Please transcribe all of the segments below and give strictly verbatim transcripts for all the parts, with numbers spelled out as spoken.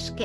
srdcařky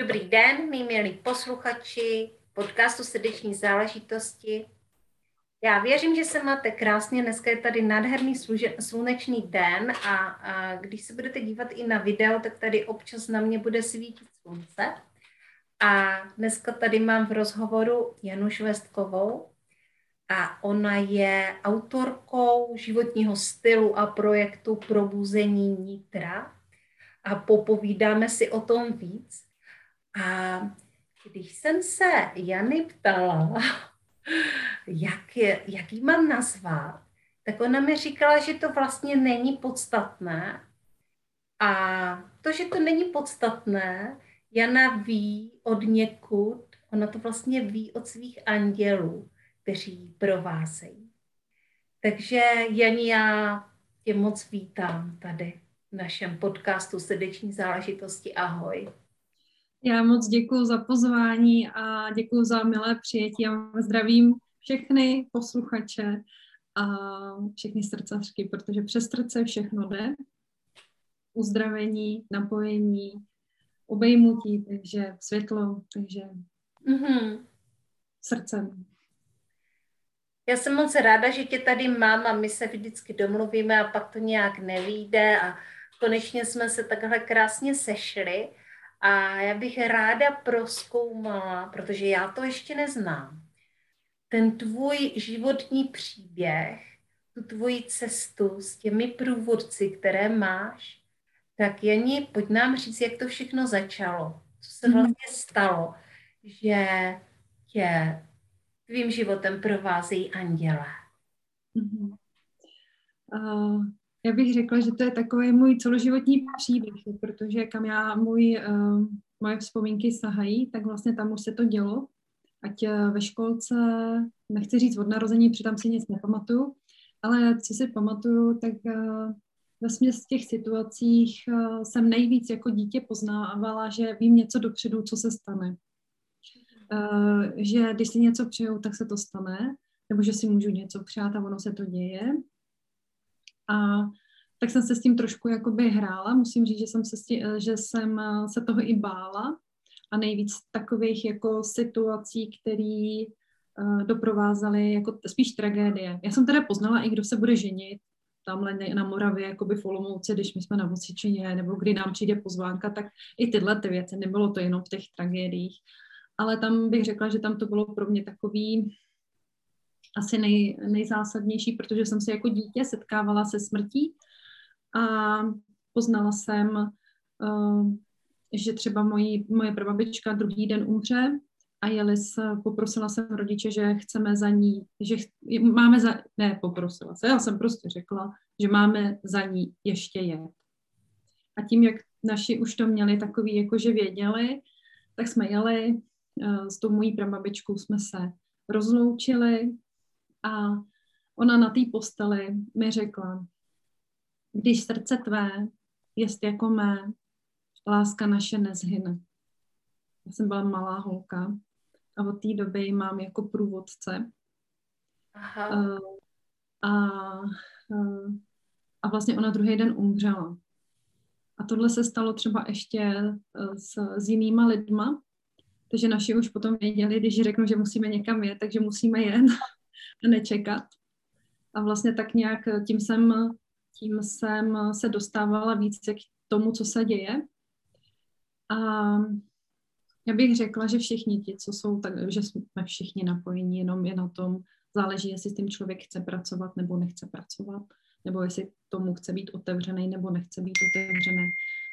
Dobrý den, mý milí posluchači podcastu Srdeční záležitosti. Já věřím, že se máte krásně. Dneska je tady nádherný služe- slunečný den a, a když se budete dívat i na video, tak tady občas na mě bude svítit slunce. A dneska tady mám v rozhovoru Janu Švestkovou a ona je autorkou životního stylu a projektu Probuzení nitra a popovídáme si o tom víc. A když jsem se Jany ptala, jak je, jak jí mám nazvat, tak ona mi říkala, že to vlastně není podstatné. A to, že to není podstatné, Jana ví od někud, ona to vlastně ví od svých andělů, kteří ji provázejí. Takže Jani, já tě moc vítám tady v našem podcastu Srdeční záležitosti. Ahoj. Já moc děkuju za pozvání a děkuju za milé přijetí a zdravím všechny posluchače a všechny srdcařky, protože přes srdce všechno jde. Uzdravení, napojení, obejmutí, takže světlo, takže mm-hmm. srdcem. Já jsem moc ráda, že tě tady mám a my se vždycky domluvíme a pak to nějak nevyjde a konečně jsme se takhle krásně sešli. A já bych ráda prozkoumala, protože já to ještě neznám, ten tvůj životní příběh, tu tvoji cestu s těmi průvodci, které máš, tak Jani, pojď nám říct, jak to všechno začalo. Co se vlastně stalo, že tě tvým životem provázejí andělé. Mm-hmm. Uh... Já bych řekla, že to je takový můj celoživotní příběh, protože kam já můj, uh, moje vzpomínky sahají, tak vlastně tam už se to dělo. Ať uh, ve školce, nechci říct od narození, protože tam si nic nepamatuju, ale co si pamatuju, tak uh, vlastně v těch situacích uh, jsem nejvíc jako dítě poznávala, že vím něco dopředu, co se stane. Uh, že když si něco přeju, tak se to stane, nebo že si můžu něco přát a ono se to děje. A tak jsem se s tím trošku jakoby hrála. Musím říct, že jsem se, že jsem se toho i bála a nejvíc takových jako situací, které uh, doprovázaly jako spíš tragédie. Já jsem teda poznala i kdo se bude ženit tamhle na Moravě, jakoby v Olomouci, když my jsme na Osícině, nebo kdy nám přijde pozvánka, tak i tyhle ty věci, nebylo to jenom v těch tragédiích. Ale tam bych řekla, že tam to bylo pro mě takový asi nej, nejzásadnější, protože jsem se jako dítě setkávala se smrtí a poznala jsem, uh, že třeba moji, moje prababička druhý den umře a jeli se, poprosila jsem rodiče, že chceme za ní, že ch, máme za, ne, poprosila se, já jsem prostě řekla, že máme za ní ještě jet. A tím, jak naši už to měli takový, jako že věděli, tak jsme jeli, uh, s tou mojí prababičkou jsme se rozloučili a ona na té posteli mi řekla, když srdce tvé jest jako mé, láska naše nezhyne. Já jsem byla malá holka a od té doby mám jako průvodce. Aha. A, a, a vlastně ona druhý den umřela. A tohle se stalo třeba ještě s, s jinýma lidma, takže naši už potom věděli, když řeknu, že musíme někam jet, takže musíme jet a nečekat. A vlastně tak nějak tím jsem, tím jsem se dostávala více k tomu, co se děje. A já bych řekla, že všichni ti, co jsou, tak, že jsme všichni napojeni, jenom je na tom, záleží, jestli s tím člověk chce pracovat nebo nechce pracovat, nebo jestli tomu chce být otevřený nebo nechce být otevřený.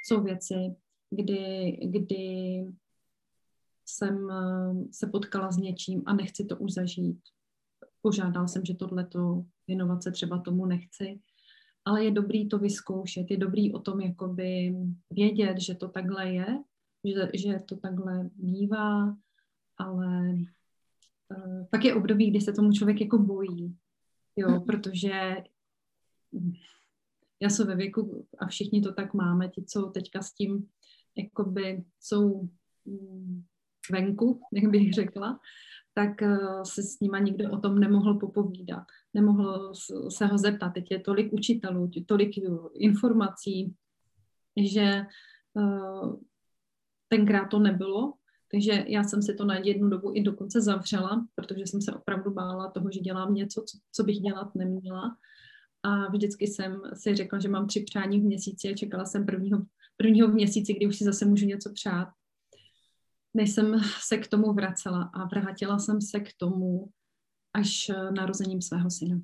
Jsou věci, kdy... kdy jsem se potkala s něčím a nechci to už zažít. Požádala jsem, že tohleto věnovat se třeba tomu nechci, ale je dobrý to vyzkoušet, je dobrý o tom jakoby vědět, že to takhle je, že, že to takhle bývá, ale uh, pak je období, kdy se tomu člověk jako bojí, jo, protože já jsem ve věku a všichni to tak máme, ti, co teďka s tím jakoby jsou venku, jak bych řekla, tak uh, se s nima nikdo o tom nemohl popovídat, nemohl se ho zeptat. Teď je tolik učitelů, tolik informací, že uh, tenkrát to nebylo, takže já jsem si to na jednu dobu i dokonce zavřela, protože jsem se opravdu bála toho, že dělám něco, co, co bych dělat neměla. A vždycky jsem si řekla, že mám tři přání v měsíci a čekala jsem prvního, prvního v měsíci, kdy už si zase můžu něco přát. Než jsem se k tomu vracela a vrátila jsem se k tomu až narozením svého syna.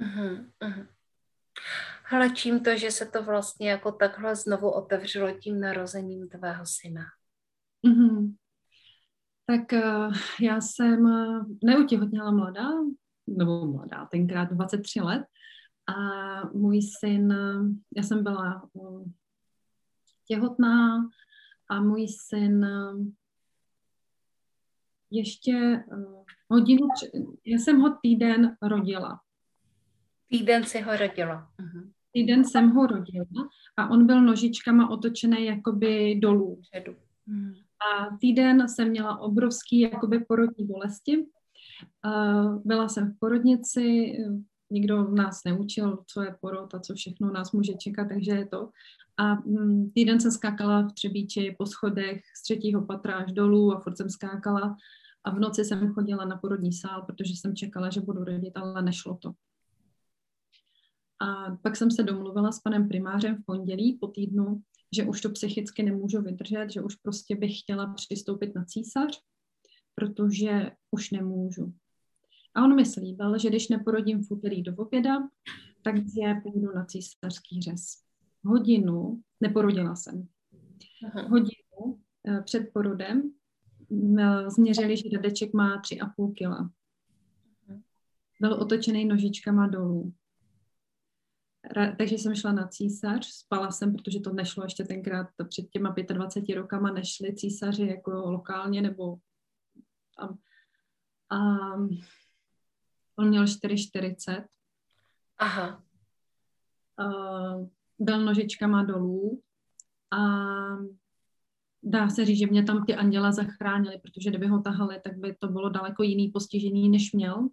Uh-huh, uh-huh. Hele, čím to, že se to vlastně jako takhle znovu otevřelo tím narozením tvého syna? Uh-huh. Tak uh, já jsem neutěhotněla mladá, nebo mladá, tenkrát dvacet tři let, a můj syn, já jsem byla uh, těhotná a můj syn uh, ještě uh, hodinu, já jsem ho týden rodila. Týden si ho rodila. Uh-huh. Týden jsem ho rodila a on byl nožičkama otočený jakoby dolů. Uh-huh. A týden jsem měla obrovský jakoby porodní bolesti. Uh, byla jsem v porodnici, nikdo nás neučil, co je porod a co všechno nás může čekat, takže je to. A mm, týden jsem skákala v Třebíči po schodech z třetího patra až dolů a furt jsem skákala. A v noci jsem chodila na porodní sál, protože jsem čekala, že budu rodit, ale nešlo to. A pak jsem se domluvila s panem primářem v pondělí po týdnu, že už to psychicky nemůžu vydržet, že už prostě bych chtěla přistoupit na císař, protože už nemůžu. A on mi slíbil, že když neporodím v úterý do oběda, takže půjdu na císařský řez. Hodinu, neporodila jsem, Aha. hodinu eh, před porodem eh, změřili, že dadeček má tři a půl kila. Byl otočený nožičkama dolů. Ra- takže jsem šla na císař, spala jsem, protože to nešlo ještě tenkrát, před těma dvaceti pěti rokama nešli císaři jako lokálně nebo tam. A on měl čtyři čtyřicet. Aha. A byl nožičkama dolů a dá se říct, že mě tam ty anděla zachránili, protože kdyby ho tahali, tak by to bylo daleko jiný postižení, než měl.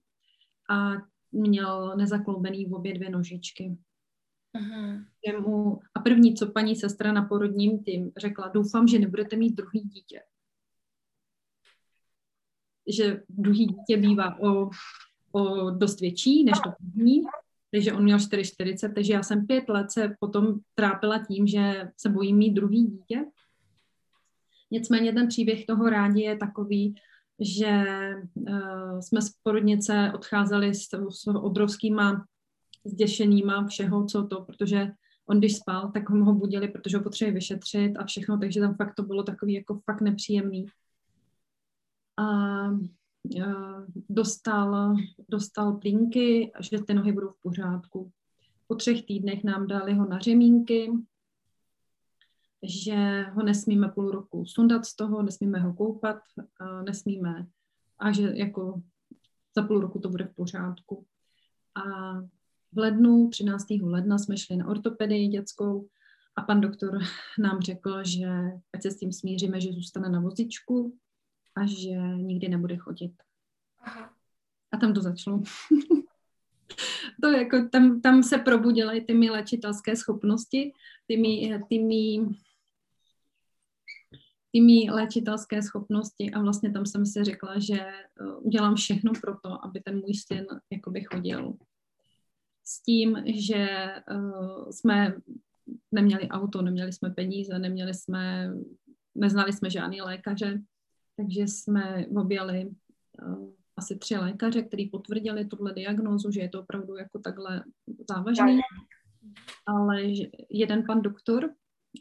A měl nezakloubený v obě dvě nožičky. Aha. Mu, a první, co paní sestra na porodním tým řekla, doufám, že nebudete mít druhý dítě. Že druhý dítě bývá o, o dost větší než to první, takže on měl čtyři čtyřicet, takže já jsem pět let se potom trápila tím, že se bojím mít druhý dítě. Nicméně ten příběh toho rádi je takový, že uh, jsme z porodnice odcházeli s, s obrovskýma zděšenýma všeho, co to, protože on když spal, tak ho budili, protože ho potřebovali vyšetřit a všechno, takže tam fakt to bylo takový jako fakt nepříjemný. A dostal, dostal plínky, že ty nohy budou v pořádku. Po třech týdnech nám dali ho na řemínky, že ho nesmíme půl roku sundat z toho, nesmíme ho koupat, nesmíme, a že jako za půl roku to bude v pořádku. A v lednu, třináctého ledna jsme šli na ortopedii dětskou a pan doktor nám řekl, že ať se s tím smíříme, že zůstane na vozičku, a že nikdy nebude chodit. Aha. A tam to začalo. To jako, tam, tam se probudily ty mý léčitelské schopnosti, ty mý, ty mý, ty mý léčitelské schopnosti a vlastně tam jsem si řekla, že udělám všechno pro to, aby ten můj syn jakoby chodil. S tím, že uh, jsme neměli auto, neměli jsme peníze, neměli jsme, neznali jsme žádný lékaře. Takže jsme objeli uh, asi tři lékaře, kteří potvrdili tuhle diagnózu, že je to opravdu jako takhle závažný. Ale jeden pan doktor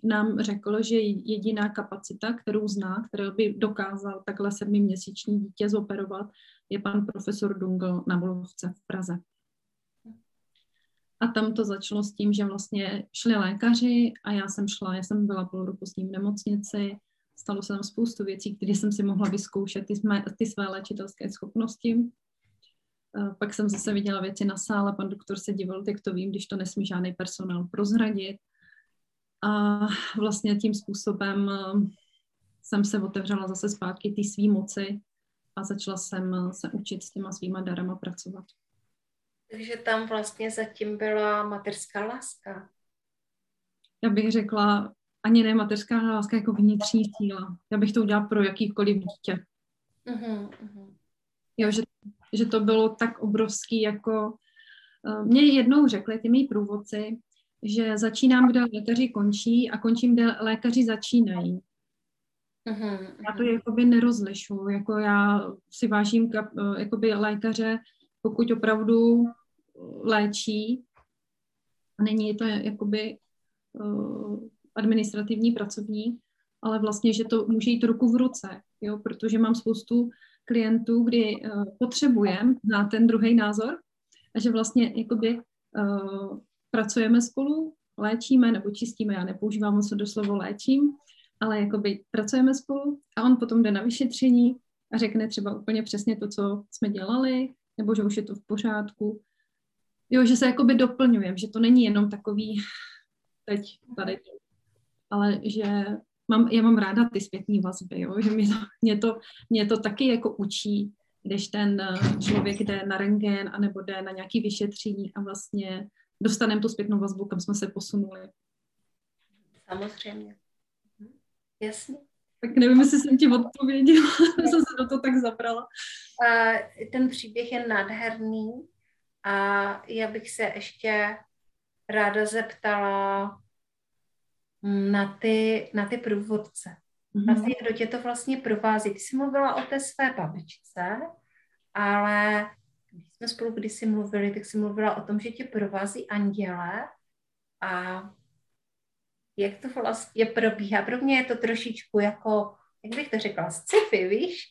nám řekl, že jediná kapacita, kterou zná, kterou by dokázal takhle sedmiměsíční dítě zoperovat, je pan profesor Dungl na Bulovce v Praze. A tam to začalo s tím, že vlastně šli lékaři a já jsem šla, já jsem byla půl roku s ním v nemocnici, Stalo se tam spoustu věcí, které jsem si mohla vyzkoušet, ty, jsme, ty své léčitelské schopnosti. Pak jsem zase viděla věci na sále, pan doktor se divil, jak to vím, když to nesmí žádný personál prozradit. A vlastně tím způsobem jsem se otevřela zase zpátky ty svý moci a začala jsem se učit s těma svýma darama pracovat. Takže tam vlastně zatím byla mateřská láska. Já bych řekla, ani ne mateřská láska jako vnitřní síla. Já bych to udělala pro jakýkoliv dítě. Uh-huh, uh-huh. Jo, že, že to bylo tak obrovský, jako... Mě jednou řekli ty mý průvodci, že začínám, kde lékaři končí a končím, kde lékaři začínají. Uh-huh, uh-huh. Já to jakoby nerozlišu. Jako já si vážím kap, jakoby lékaře, pokud opravdu léčí a není to jakoby uh, administrativní pracovník, ale vlastně, že to může jít ruku v ruce, jo, protože mám spoustu klientů, kdy uh, potřebujeme na ten druhý názor a že vlastně jakoby uh, pracujeme spolu, léčíme nebo čistíme, já nepoužívám moc do slovo léčím, ale jakoby pracujeme spolu a on potom jde na vyšetření a řekne třeba úplně přesně to, co jsme dělali, nebo že už je to v pořádku. Jo, že se jakoby doplňujem, že to není jenom takový teď, tady, ale že mám, já mám ráda ty zpětní vazby, jo, že mě to, mě to, mě to taky jako učí, když ten člověk jde na rentgen anebo jde na nějaké vyšetření a vlastně dostaneme tu zpětnou vazbu, kam jsme se posunuli. Samozřejmě. Jasně. Tak nevím, jestli jsem ti odpověděla, jsem se do toho tak zabrala. Ten příběh je nádherný a já bych se ještě ráda zeptala na ty, na ty průvodce. Mm-hmm. Vlastně, kdo tě to vlastně provází. Ty jsi mluvila o té své babičce, ale když jsme spolu kdysi mluvili, tak jsi mluvila o tom, že tě provází anděle a jak to vlastně probíhá. Pro mě je to trošičku jako, jak bych to řekla, sci-fi, víš?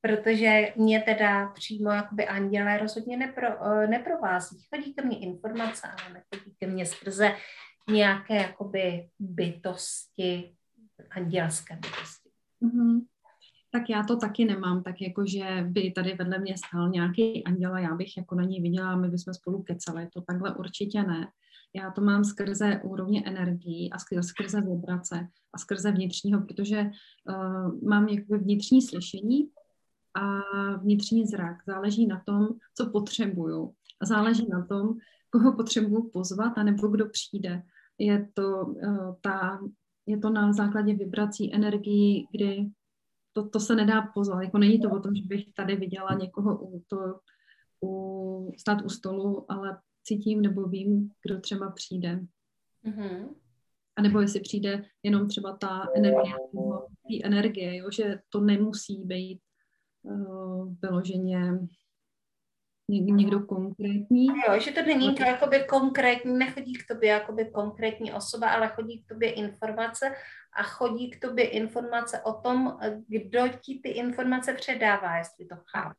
Protože mě teda přímo jakoby andělé rozhodně nepro, neprovází. Chodí ke mně informace, ale nechodí ke mně skrze nějaké jakoby bytosti, andělské bytosti. Mm-hmm. Tak já to taky nemám, tak jako, že by tady vedle mě stál nějaký anděl a já bych jako na něj viděla, my bychom spolu kecali, to takhle určitě ne. Já to mám skrze úrovně energií a skrze vibrace a skrze vnitřního, protože uh, mám jakoby vnitřní slyšení a vnitřní zrak. Záleží na tom, co potřebuju. Záleží na tom, koho potřebuju pozvat, anebo kdo přijde. Je to, uh, ta, je to na základě vibrací energií, kdy to, to se nedá pozvat. Jako není to o tom, že bych tady viděla někoho u, to, u, stát u stolu, ale cítím nebo vím, kdo třeba přijde. Mm-hmm. A nebo jestli přijde jenom třeba ta energie, tý energie, jo, že to nemusí být uh, vyloženě ně, někdo konkrétní. Jo, že to není to jakoby konkrétní, nechodí k tobě jakoby konkrétní osoba, ale chodí k tobě informace a chodí k tobě informace o tom, kdo ti ty informace předává, jestli to chápu.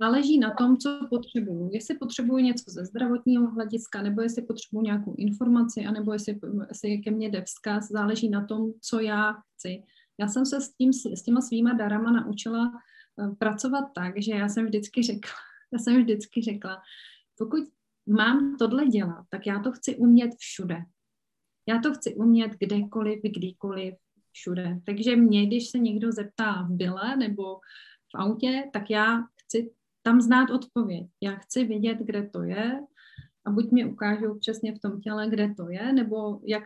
Záleží na tom, co potřebuju. Jestli potřebuju něco ze zdravotního hlediska, nebo jestli potřebuju nějakou informaci, anebo jestli, jestli ke mně jde vzkaz, záleží na tom, co já chci. Já jsem se s, tím, s těma svýma darama naučila uh, pracovat tak, že já jsem vždycky řekla, já jsem vždycky řekla, pokud mám tohle dělat, tak já to chci umět všude. Já to chci umět kdekoliv, kdykoliv, všude. Takže mě, když se někdo zeptá v byle nebo v autě, tak já chci tam znát odpověď. Já chci vědět, kde to je a buď mi ukážou přesně v tom těle, kde to je, nebo jak,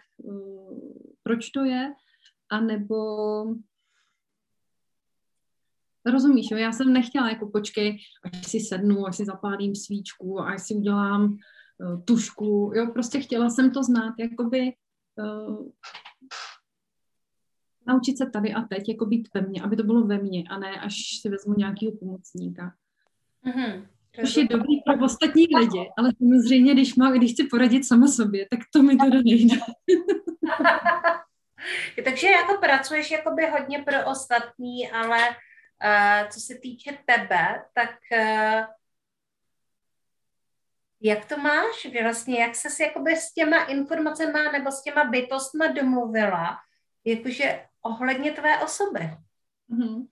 proč to je, anebo rozumíš, jo? Já jsem nechtěla jako počkej, až si sednu, až si zapálím svíčku, až si udělám uh, tušku, jo, prostě chtěla jsem to znát, jakoby uh, naučit se tady a teď, jako být ve mně, aby to bylo ve mně, a ne až si vezmu nějakého pomocníka. Mm-hmm. Což je dobrý pro ostatní lidi, ale samozřejmě, když, má, když chci poradit sama sobě, tak to mi teda nejde. Takže jako pracuješ jakoby hodně pro ostatní, ale uh, co se týče tebe, tak uh, jak to máš? Vlastně, jak ses jakoby s těma informacema nebo s těma bytostma domluvila? Jakože ohledně tvé osoby. Mm-hmm.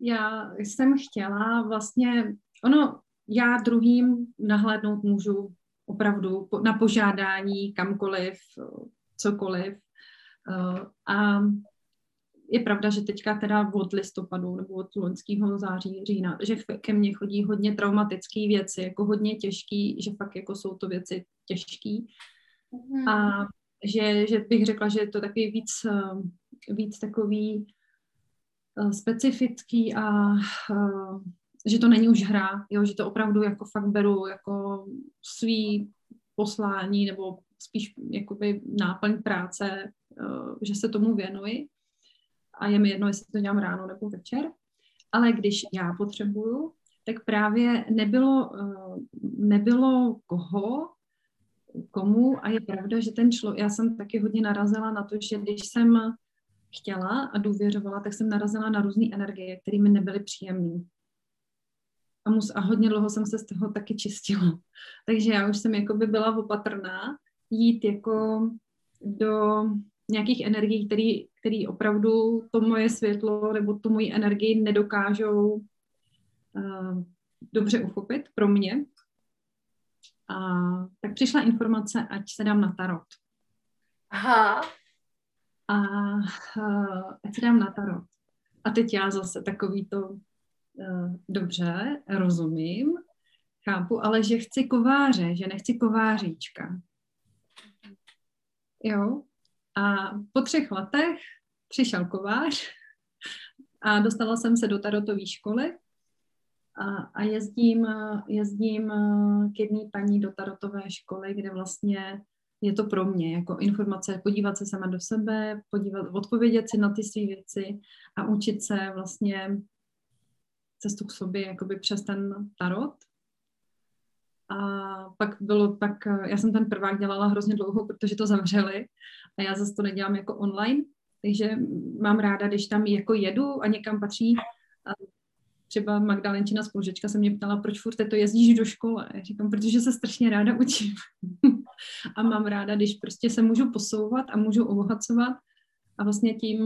Já jsem chtěla vlastně, ono, já druhým nahlédnout můžu opravdu na požádání, kamkoliv, cokoliv. A je pravda, že teďka teda od listopadu nebo od loňského září, října, že ke mně chodí hodně traumatické věci, jako hodně těžký, že fakt jako jsou to věci těžký. Mm. A že, že bych řekla, že je to taky víc, víc takový specifický a že to není už hra, jo, že to opravdu jako fakt beru jako svý poslání nebo spíš jakoby náplň práce, že se tomu věnuji. A je mi jedno, jestli to dělám ráno nebo večer. Ale když já potřebuju, tak právě nebylo, nebylo koho, komu. A je pravda, že ten člověk, já jsem taky hodně narazila na to, že když jsem chtěla a důvěřovala, tak jsem narazila na různé energie, které mi nebyly příjemné. A, a hodně dlouho jsem se z toho taky čistila. Takže já už jsem jakoby byla opatrná jít jako do nějakých energií, který, který opravdu to moje světlo nebo tu moji energii nedokážou uh, dobře uchopit pro mě. A tak přišla informace, ať se dám na tarot. Aha. A uh, ať se dám na tarot. A teď já zase takový to uh, dobře, rozumím, chápu, ale že chci kováře, že nechci kováříčka. Jo? A po třech letech přišel kovář a dostala jsem se do tarotové školy a, a jezdím, jezdím k jedné paní do tarotové školy, kde vlastně je to pro mě jako informace, podívat se sama do sebe, podívat, odpovědět si na ty své věci a učit se vlastně cestu k sobě jakoby přes ten tarot. A pak bylo, pak, já jsem ten prvák dělala hrozně dlouho, protože to zavřeli a já zase to nedělám jako online, takže mám ráda, když tam jako jedu a někam patří. A třeba Magdalenčina spolužečka se mě ptala, proč furt to jezdíš do školy? Já říkám, protože se strašně ráda učím. A mám ráda, když prostě se můžu posouvat a můžu obohacovat a vlastně tím,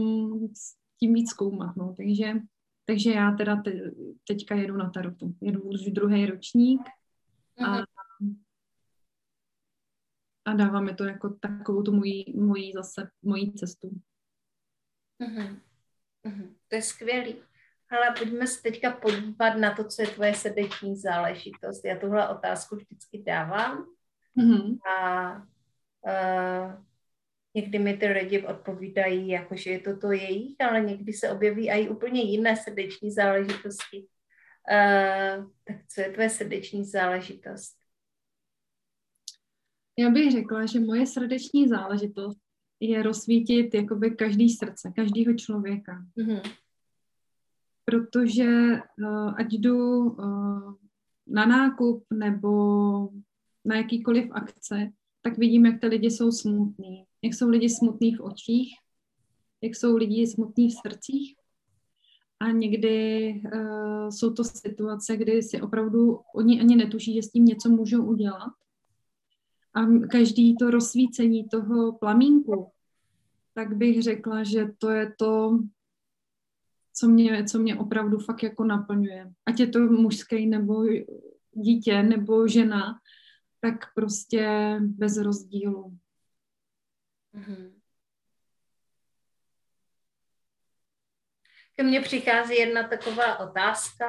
tím víc zkoumat. No. Takže, takže já teda te, teďka jedu na tarotu. Jedu už druhý ročník. A, a dává mi to jako takovou tu moji, moji zase, moji cestu. Uh-huh. Uh-huh. To je skvělý. Hele, pojďme se teďka podívat na to, co je tvoje srdeční záležitost. Já tuhle otázku vždycky dávám. Uh-huh. A uh, někdy mi ty lidi odpovídají, jako, že je to to jejich, ale někdy se objeví i úplně jiné srdeční záležitosti. Uh, tak co je tvoje srdeční záležitost? Já bych řekla, že moje srdeční záležitost je rozsvítit jakoby každý srdce, každého člověka. Mm-hmm. Protože uh, ať jdu uh, na nákup nebo na jakýkoliv akce, tak vidím, jak ty lidi jsou smutní. Jak jsou lidi smutní v očích, jak jsou lidi smutní v srdcích. A někdy uh, jsou to situace, kdy si opravdu oni ani netuší, že s tím něco můžou udělat. A každý to rozsvícení toho plamínku, tak bych řekla, že to je to, co mě, co mě opravdu fakt jako naplňuje. Ať je to mužský nebo dítě nebo žena, tak prostě bez rozdílu. Mm-hmm. Ke mně přichází jedna taková otázka,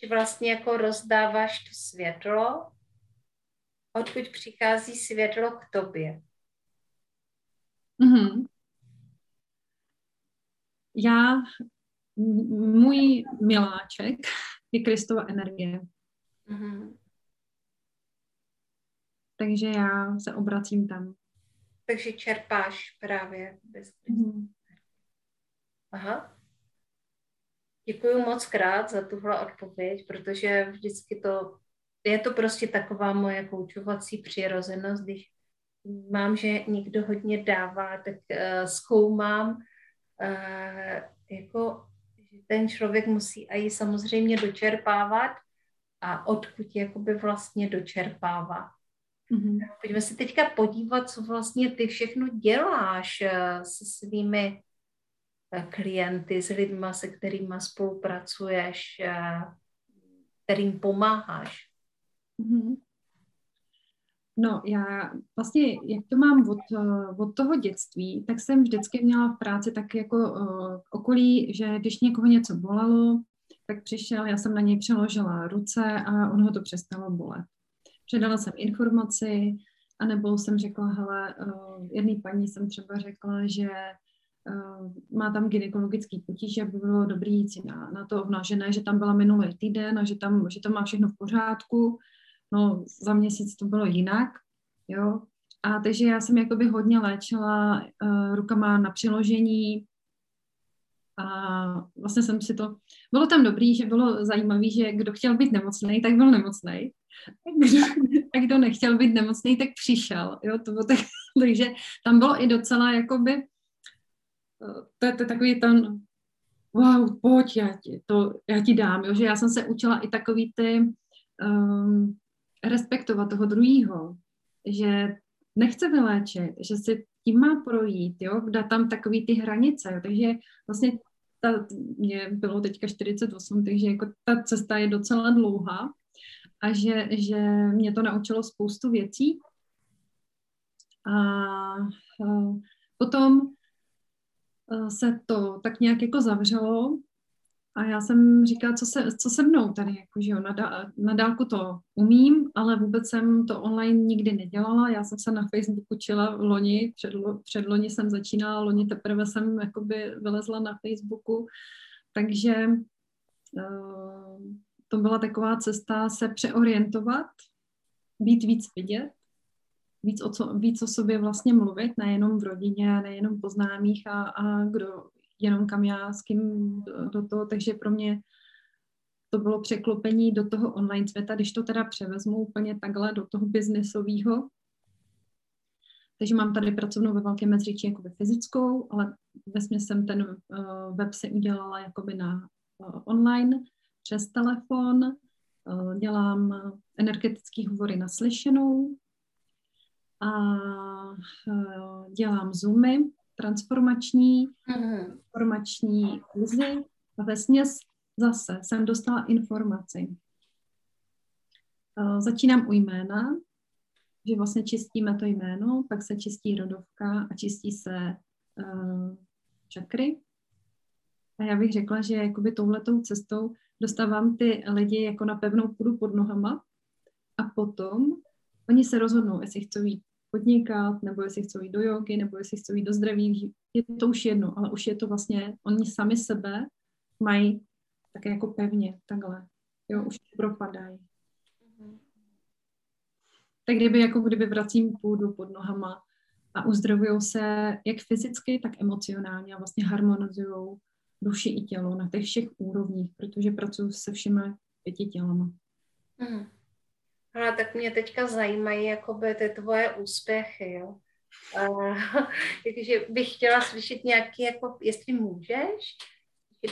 že vlastně jako rozdáváš to světlo, odkud přichází světlo k tobě. Mm-hmm. Já, m- můj miláček je Kristova energie. Mm-hmm. Takže já se obracím tam. Takže čerpáš právě bez Kristova. Mm-hmm. Aha. Děkuju moc krát za tuhle odpověď, protože vždycky to, je to prostě taková moje koučovací přirozenost, když mám, že někdo hodně dává, tak uh, zkoumám, uh, jako, že ten člověk musí i samozřejmě dočerpávat a odkud jakoby vlastně dočerpává. Mm-hmm. Pojďme se teďka podívat, co vlastně ty všechno děláš uh, se svými klienty, s lidma, se kterýma spolupracuješ, kterým pomáháš? Mm-hmm. No, já vlastně, jak to mám od, od toho dětství, tak jsem vždycky měla v práci tak jako uh, okolí, že když někoho něco bolelo, tak přišel, já jsem na něj přeložila ruce a ono ho to přestalo bolet. Předala jsem informaci, anebo jsem řekla, hele, uh, jedný paní jsem třeba řekla, že uh, má tam gynekologický potíže, by bylo dobrý jít si na, na to ovnažené, že tam byla minulý týden a že, tam, že to má všechno v pořádku. No, za měsíc to bylo jinak, jo. A takže já jsem jakoby hodně léčila uh, rukama na přiložení a vlastně jsem si to... Bylo tam dobrý, že bylo zajímavý, že kdo chtěl být nemocnej, tak byl nemocnej. Kdo, a kdo nechtěl být nemocnej, tak přišel, jo. To bylo tak, takže tam bylo i docela jakoby... To je, to je takový ten... Wow, pojď, já ti, to, já ti dám, jo. Že já jsem se učila i takový ty... Um, respektovat toho druhýho, že nechce vyléčit, že si tím má projít, jo, dá tam takový ty hranice, jo, takže vlastně ta, mě bylo teďka čtyřicet osm, takže jako ta cesta je docela dlouhá a že, že mě to naučilo spoustu věcí a, a potom se to tak nějak jako zavřelo. A já jsem říkala, co se, co se mnou tady, jako, že jo, na, dál, na dálku to umím, ale vůbec jsem to online nikdy nedělala. Já jsem se na Facebooku učila loni, před, před loni jsem začínala, loni teprve jsem jakoby vylezla na Facebooku, takže uh, to byla taková cesta se přeorientovat, být víc vidět, víc o, co, víc o sobě vlastně mluvit, nejenom v rodině, nejenom po známých a, a kdo... jenom kam já, s kým do toho, takže pro mě to bylo překlopení do toho online světa, když to teda převezmu úplně takhle do toho biznesového. Takže mám tady pracovnou ve Velké Meziříčí jakoby fyzickou, ale vesměs jsem ten uh, web si udělala jakoby na uh, online, přes telefon, uh, dělám energetický hovory naslyšenou a uh, dělám zoomy, transformační, informační kurzy a vesměs zase jsem dostala informaci. Začínám u jména, že vlastně čistíme to jméno, pak se čistí rodovka a čistí se uh, čakry. A já bych řekla, že jakoby touhletou cestou dostávám ty lidi jako na pevnou půdu pod nohama a potom oni se rozhodnou, jestli chcou jít podnikat, nebo jestli chcou jít do jógy, nebo jestli chcou jít do zdraví, je to už jedno, ale už je to vlastně, oni sami sebe mají tak jako pevně, takhle, jo, už propadají. Tak kdyby, jako kdyby vracím půdu pod nohama a uzdrovují se jak fyzicky, tak emocionálně a vlastně harmonizují duši i tělo na těch všech úrovních, protože pracuji se všemi pěti tělama. Mm. Ale tak mě teďka zajímají jakoby ty tvoje úspěchy, jo. Uh, takže bych chtěla slyšet nějaký, jako, jestli můžeš,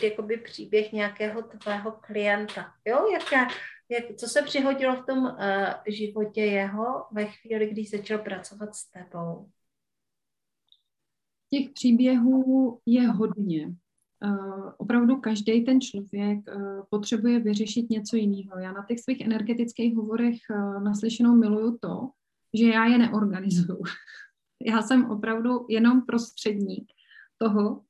jakoby příběh nějakého tvého klienta, jo. Jak, jak, co se přihodilo v tom uh, životě jeho ve chvíli, když začal pracovat s tebou? Těch příběhů je hodně. Uh, opravdu každý ten člověk uh, potřebuje vyřešit něco jiného. Já na těch svých energetických hovorech uh, naslyšenou miluju to, že já je neorganizuju. Já jsem opravdu jenom prostředník toho,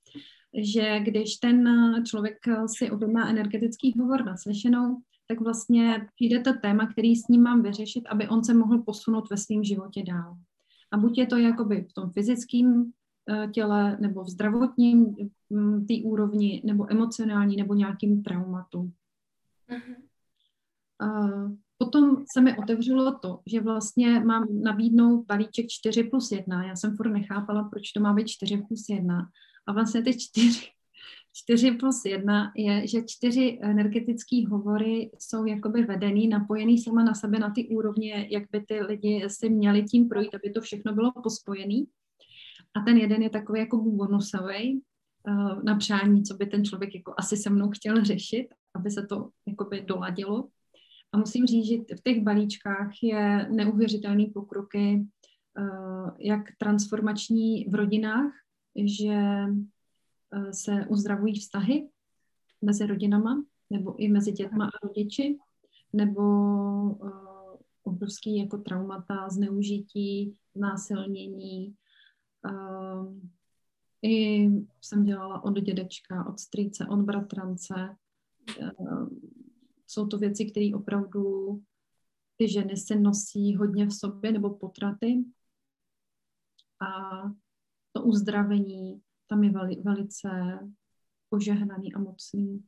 že když ten člověk si objedná energetický hovor naslyšenou, tak vlastně přijde to téma, který s ním mám vyřešit, aby on se mohl posunout ve svém životě dál. A buď je to jakoby v tom fyzickém těle, nebo v zdravotním té úrovni, nebo emocionální, nebo nějakým traumatu. Uh-huh. Potom se mi otevřelo to, že vlastně mám nabídnout balíček čtyři plus jedna. Já jsem furt nechápala, proč to má být čtyři plus jedna. A vlastně ty čtyři plus jedna je, že čtyři energetické hovory jsou jakoby vedený, napojený sama na sebe, na ty úrovně, jak by ty lidi si měli tím projít, aby to všechno bylo pospojený. A ten jeden je takový jako bonusový uh, na přání, co by ten člověk jako asi se mnou chtěl řešit, aby se to jakoby doladilo. A musím říct, že v těch balíčkách je neuvěřitelný pokroky, uh, jak transformační v rodinách, že se uzdravují vztahy mezi rodinama nebo i mezi dětma a rodiči, nebo uh, obrovský jako traumata, zneužití, násilnění. Uh, I jsem dělala od dědečka, od strýce, od bratrance. Uh, jsou to věci, které opravdu ty ženy si nosí hodně v sobě, nebo potraty. A to uzdravení tam je veli, velice požehnaný a mocný.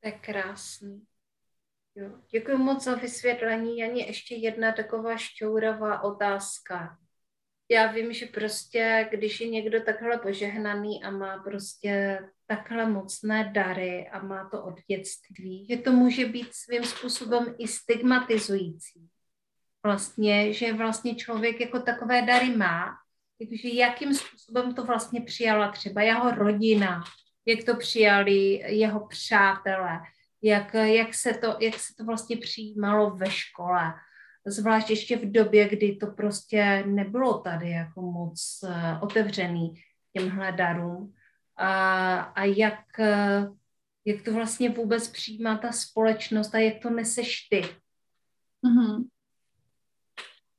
To je krásný. Jo. Děkuji moc za vysvětlení. Janě, ještě jedna taková šťouravá otázka. Já vím, že prostě, když je někdo takhle požehnaný a má prostě takhle mocné dary a má to od dětství, že to může být svým způsobem i stigmatizující. Vlastně, že vlastně člověk jako takové dary má, takže jakým způsobem to vlastně přijala třeba jeho rodina, jak to přijali jeho přátelé, jak, jak, se to, jak se to vlastně přijímalo ve škole, zvlášť ještě v době, kdy to prostě nebylo tady jako moc uh, otevřený těmhle darům. A, a jak, uh, jak to vlastně vůbec přijímá ta společnost a jak to neseš ty? Mm-hmm.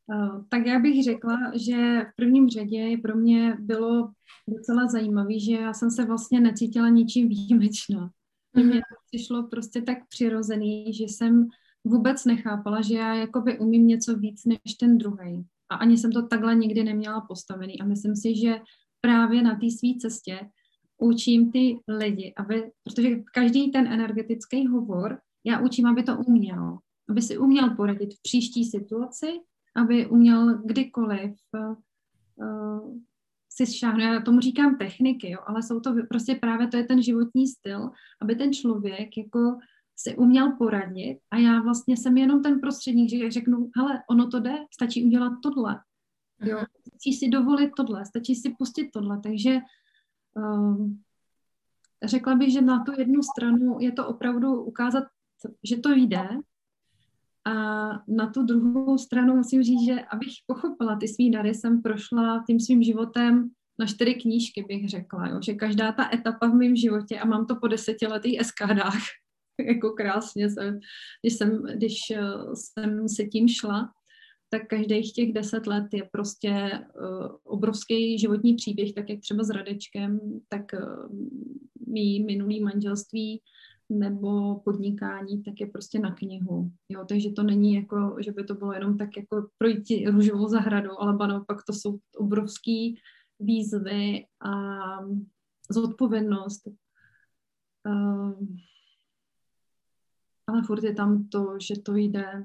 Uh, tak já bych řekla, že v prvním řadě pro mě bylo docela zajímavé, že já jsem se vlastně necítila ničím výjimečná. Mm-hmm. Mně to přišlo prostě tak přirozený, že jsem vůbec nechápala, že já jakoby umím něco víc než ten druhej. A ani jsem to takhle nikdy neměla postavený. A myslím si, že právě na té své cestě učím ty lidi, aby, protože každý ten energetický hovor já učím, aby to uměl. Aby si uměl poradit v příští situaci, aby uměl kdykoliv uh, si šáhnout. Já tomu říkám techniky, jo, ale jsou to prostě právě, to je ten životní styl, aby ten člověk jako si uměl poradit a já vlastně jsem jenom ten prostředník, že řeknu, hele, ono to jde, stačí udělat tohle, jo, stačí si dovolit tohle, stačí si pustit tohle, takže um, řekla bych, že na tu jednu stranu je to opravdu ukázat, že to jde a na tu druhou stranu musím říct, že abych pochopila ty svý dary, jsem prošla tím svým životem na čtyři knížky, bych řekla, jo, že každá ta etapa v mém životě a mám to po desetiletých eskádách, jako krásně jsem, když jsem, když jsem se tím šla, tak každých těch deset let je prostě uh, obrovský životní příběh, tak jak třeba s Radečkem, tak uh, mý minulý manželství nebo podnikání, tak je prostě na knihu. Jo, takže to není jako, že by to bylo jenom tak jako projít růžovou zahradou, ale ba naopak to jsou obrovský výzvy a zodpovědnost. Uh, Ale furt je tam to, že to jde,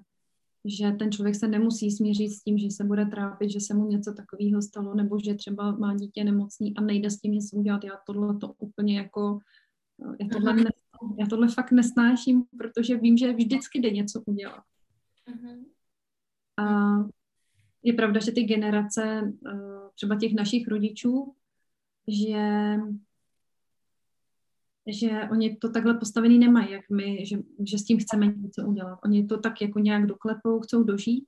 že ten člověk se nemusí smířit s tím, že se bude trápit, že se mu něco takového stalo, nebo že třeba má dítě nemocný a nejde s tím něco udělat. Já tohle to úplně jako, já tohle, ne, já tohle fakt nesnáším, protože vím, že vždycky jde něco udělat. A je pravda, že ty generace třeba těch našich rodičů, že... že oni to takhle postavený nemají, jak my, že, že s tím chceme něco udělat. Oni to tak jako nějak doklepou, chcou dožít.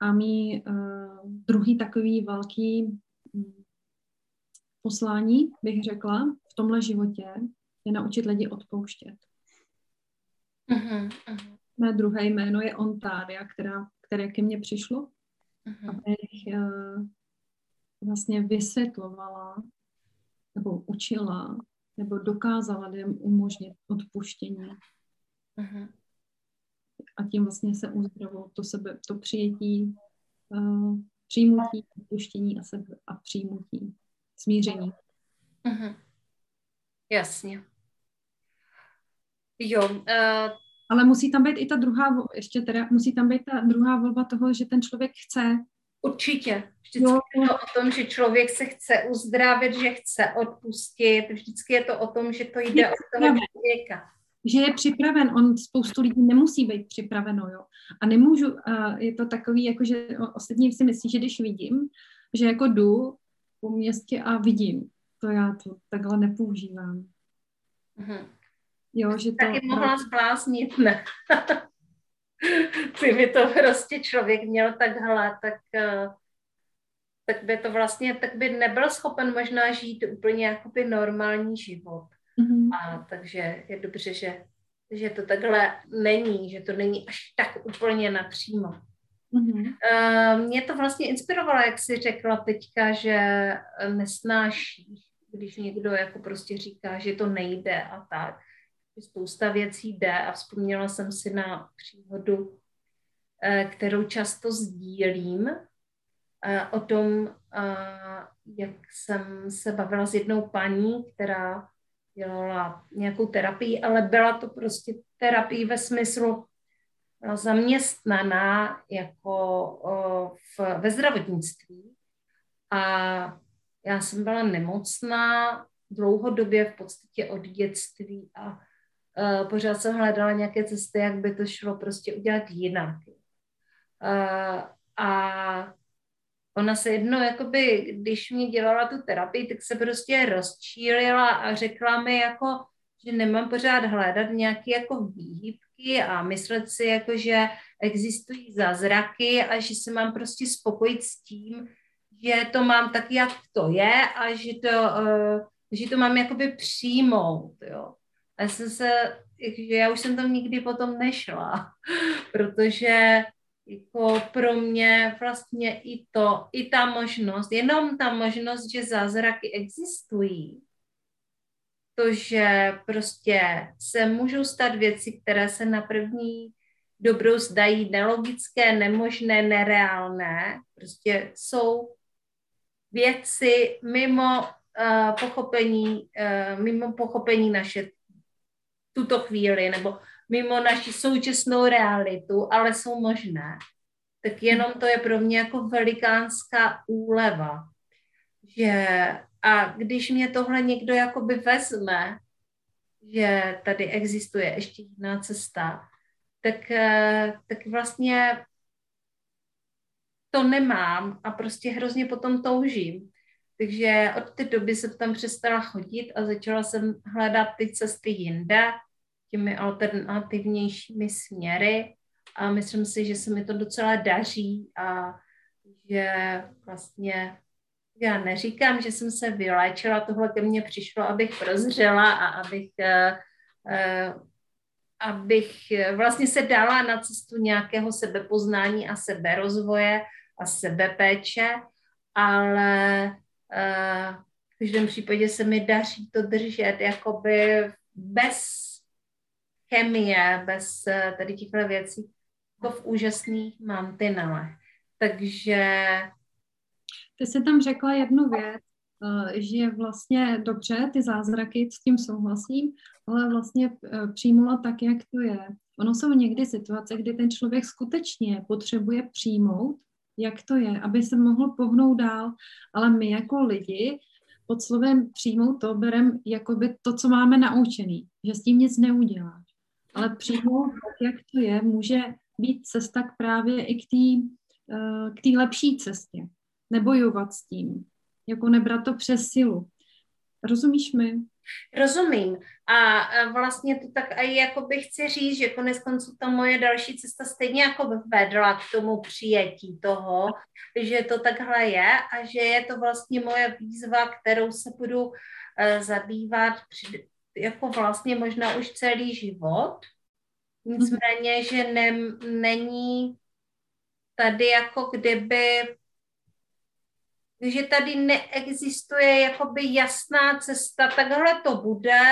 A mý uh, druhý takový velký poslání, bych řekla, v tomhle životě je naučit lidi odpouštět. Uh-huh, uh-huh. Mé druhé jméno je Ontádia, která, které ke mně přišlo. Uh-huh. Abych uh, vlastně vysvětlovala nebo učila nebo dokázala lidem umožnit odpuštění. Uh-huh. A tím vlastně se uzdravou to, sebe, to přijetí, uh, přijmutí, odpuštění a, sebe, a přijmutí, smíření. Uh-huh. Jasně. Jo. Uh... Ale musí tam být i ta druhá, ještě teda, musí tam být ta druhá volba toho, že ten člověk chce. Určitě. Vždycky jo. Je to o tom, že člověk se chce uzdravit, že chce odpustit. Vždycky je to o tom, že to jde o toho člověka. Že je připraven. On spoustu lidí nemusí být připraveno, jo. A nemůžu, a je to takový, jakože ostatní si myslí, že když vidím, že jako jdu po městě a vidím, to já to takhle nepoužívám. Mhm. Jo, že to... Taky mohla zbláznit, ne? Kdyby to prostě člověk měl takhle, tak tak by to vlastně, tak by nebyl schopen možná žít úplně jakoby normální život. Mm-hmm. A takže je dobře, že, že to takhle není, že to není až tak úplně napřímo. Mm-hmm. Uh, mě to vlastně inspirovalo, jak jsi řekla teďka, že nesnáší, když někdo jako prostě říká, že to nejde a tak. Spousta věcí jde a vzpomněla jsem si na příhodu, kterou často sdílím, o tom, jak jsem se bavila s jednou paní, která dělala nějakou terapii, ale byla to prostě terapie ve smyslu zaměstnaná jako v, ve zdravotnictví. A já jsem byla nemocná dlouhodobě, v podstatě od dětství a Uh, pořád jsem hledala nějaké cesty, jak by to šlo prostě udělat jinak. Uh, a ona se jednou, jakoby, když mě dělala tu terapii, tak se prostě rozčílila a řekla mi, jako, že nemám pořád hledat nějaké jako výhybky a myslet si, jako, že existují zázraky a že se mám prostě spokojit s tím, že to mám tak, jak to je a že to, uh, že to mám jakoby přijmout, jo. A já jsem se, já už jsem tam nikdy potom nešla, protože jako pro mě vlastně i to, i ta možnost, jenom ta možnost, že zázraky existují, to, že prostě se můžou stát věci, které se na první dobrou zdají nelogické, nemožné, nereálné, prostě jsou věci mimo uh, pochopení, uh, mimo pochopení naše tuto chvíli, nebo mimo naši současnou realitu, ale jsou možné, tak jenom to je pro mě jako velikánská úleva. Že, a když mě tohle někdo jakoby vezme, že tady existuje ještě jiná cesta, tak, tak vlastně to nemám a prostě hrozně potom toužím. Takže od té doby jsem tam přestala chodit a začala jsem hledat ty cesty jinde, těmi alternativnějšími směry a myslím si, že se mi to docela daří a že vlastně, já neříkám, že jsem se vyléčila, tohle ke mně přišlo, abych prozřela a abych, uh, abych vlastně se dala na cestu nějakého sebepoznání a seberozvoje a sebepéče, ale uh, v každém případě se mi daří to držet jakoby bez chemie, bez tady těchto věcí, jako v úžasných mantinelech. Takže... Ty jsi tam řekla jednu věc, že vlastně dobře, ty zázraky, s tím souhlasím, ale vlastně přijmula tak, jak to je. Ono jsou někdy situace, kdy ten člověk skutečně potřebuje přijmout, jak to je, aby se mohl pohnout dál, ale my jako lidi pod slovem přijmout to berem jakoby to, co máme naučený, že s tím nic neuděláš. Ale přímo, jak to je, může být cesta k právě i k té k té lepší cestě. Nebojovat s tím. Jako nebrat to přes silu. Rozumíš mi? Rozumím. A vlastně to tak i jakoby chci říct, že konec konců ta moje další cesta stejně jako vedla k tomu přijetí toho, že to takhle je a že je to vlastně moje výzva, kterou se budu zabývat při jako vlastně možná už celý život, nicméně, že ne, není tady jako kdyby, že tady neexistuje jakoby jasná cesta, takhle to bude,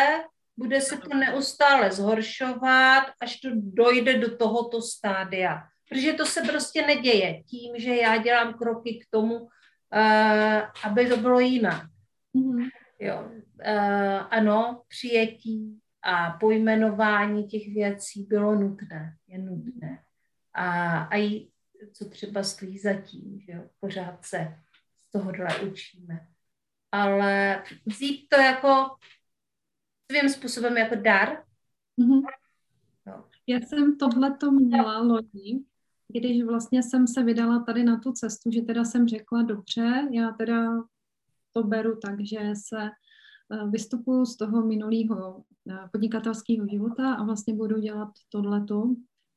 bude se to neustále zhoršovat, až to dojde do tohoto stádia. Protože to se prostě neděje tím, že já dělám kroky k tomu, uh, aby to bylo jinak. Mm-hmm. Jo, uh, ano, přijetí a pojmenování těch věcí bylo nutné, je nutné. A, a i co třeba stojí zatím, že jo, pořád se z tohohle učíme. Ale vzít to jako svým způsobem jako dar. Mm-hmm. No. Já jsem tohleto měla loni, když vlastně jsem se vydala tady na tu cestu, že teda jsem řekla dobře, já teda to beru, takže se vystupuju z toho minulého podnikatelského života a vlastně budu dělat tohleto,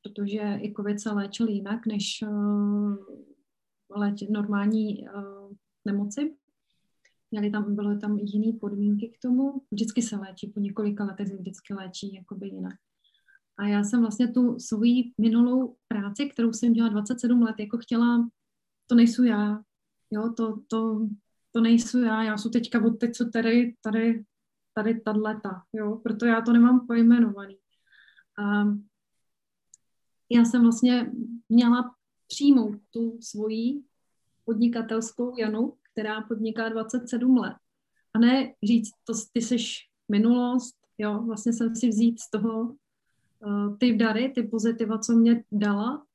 protože i covid se léčil jinak, než léč, normální nemoci. Měli tam, bylo tam jiné podmínky k tomu. Vždycky se léčí, po několika letech se vždycky léčí jakoby jinak. A já jsem vlastně tu svoji minulou práci, kterou jsem dělala dvacet sedm let, jako chtěla, to nejsou já, jo, to, to, to nejsou já, já jsem teďka od teď, co tady, tady, tady, tadleta, jo, proto já to nemám pojmenovaný. A já jsem vlastně měla přijmout tu svoji podnikatelskou Janu, která podniká dvacet sedm let. A ne říct, to, ty seš minulost, jo, vlastně jsem si vzít z toho uh, ty dary, ty pozitiva, co mě dala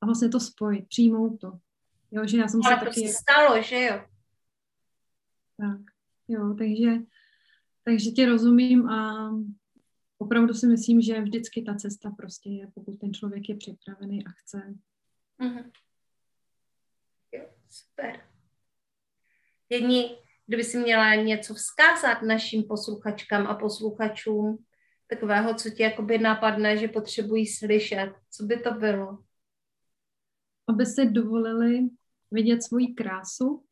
a vlastně to spojit, přijmout to. Jo, že já jsem ale se prostě taky... stalo, že jo? Tak, jo, takže, takže tě rozumím a opravdu si myslím, že vždycky ta cesta prostě je, pokud ten člověk je připravený a chce. Uh-huh. Jo, super. Jedni, kdyby si měla něco vzkázat našim posluchačkám a posluchačům takového, co ti jakoby napadne, že potřebují slyšet, co by to bylo? Aby se dovolili vidět svoji krásu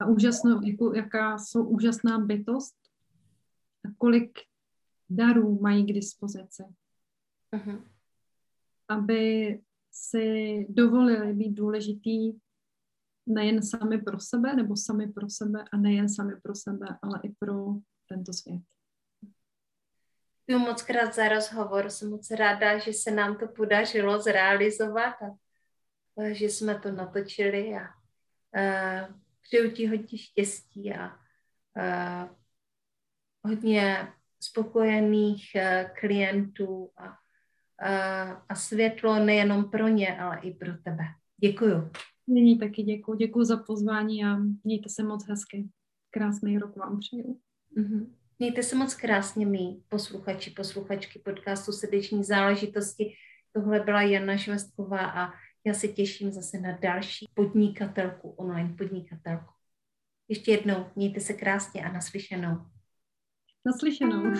a úžasnou, jakou, jaká jsou úžasná bytost a kolik darů mají k dispozici. Uh-huh. Aby si dovolili být důležitý nejen sami pro sebe, nebo sami pro sebe a nejen sami pro sebe, ale i pro tento svět. Děkuji moc krát za rozhovor. Jsem moc ráda, že se nám to podařilo zrealizovat a, a že jsme to natočili a, a přeju ti hodně štěstí a, a hodně spokojených a, klientů a, a, a světlo nejenom pro ně, ale i pro tebe. Děkuju. Nyní taky děkuju. Děkuju za pozvání a mějte se moc hezky. Krásný rok vám přeju. Mm-hmm. Mějte se moc krásně, mý posluchači, posluchačky podcastu Srdeční záležitosti. Tohle byla Jana Švestková a já se těším zase na další podnikatelku, online podnikatelku. Ještě jednou, mějte se krásně a naslyšenou. Naslyšenou.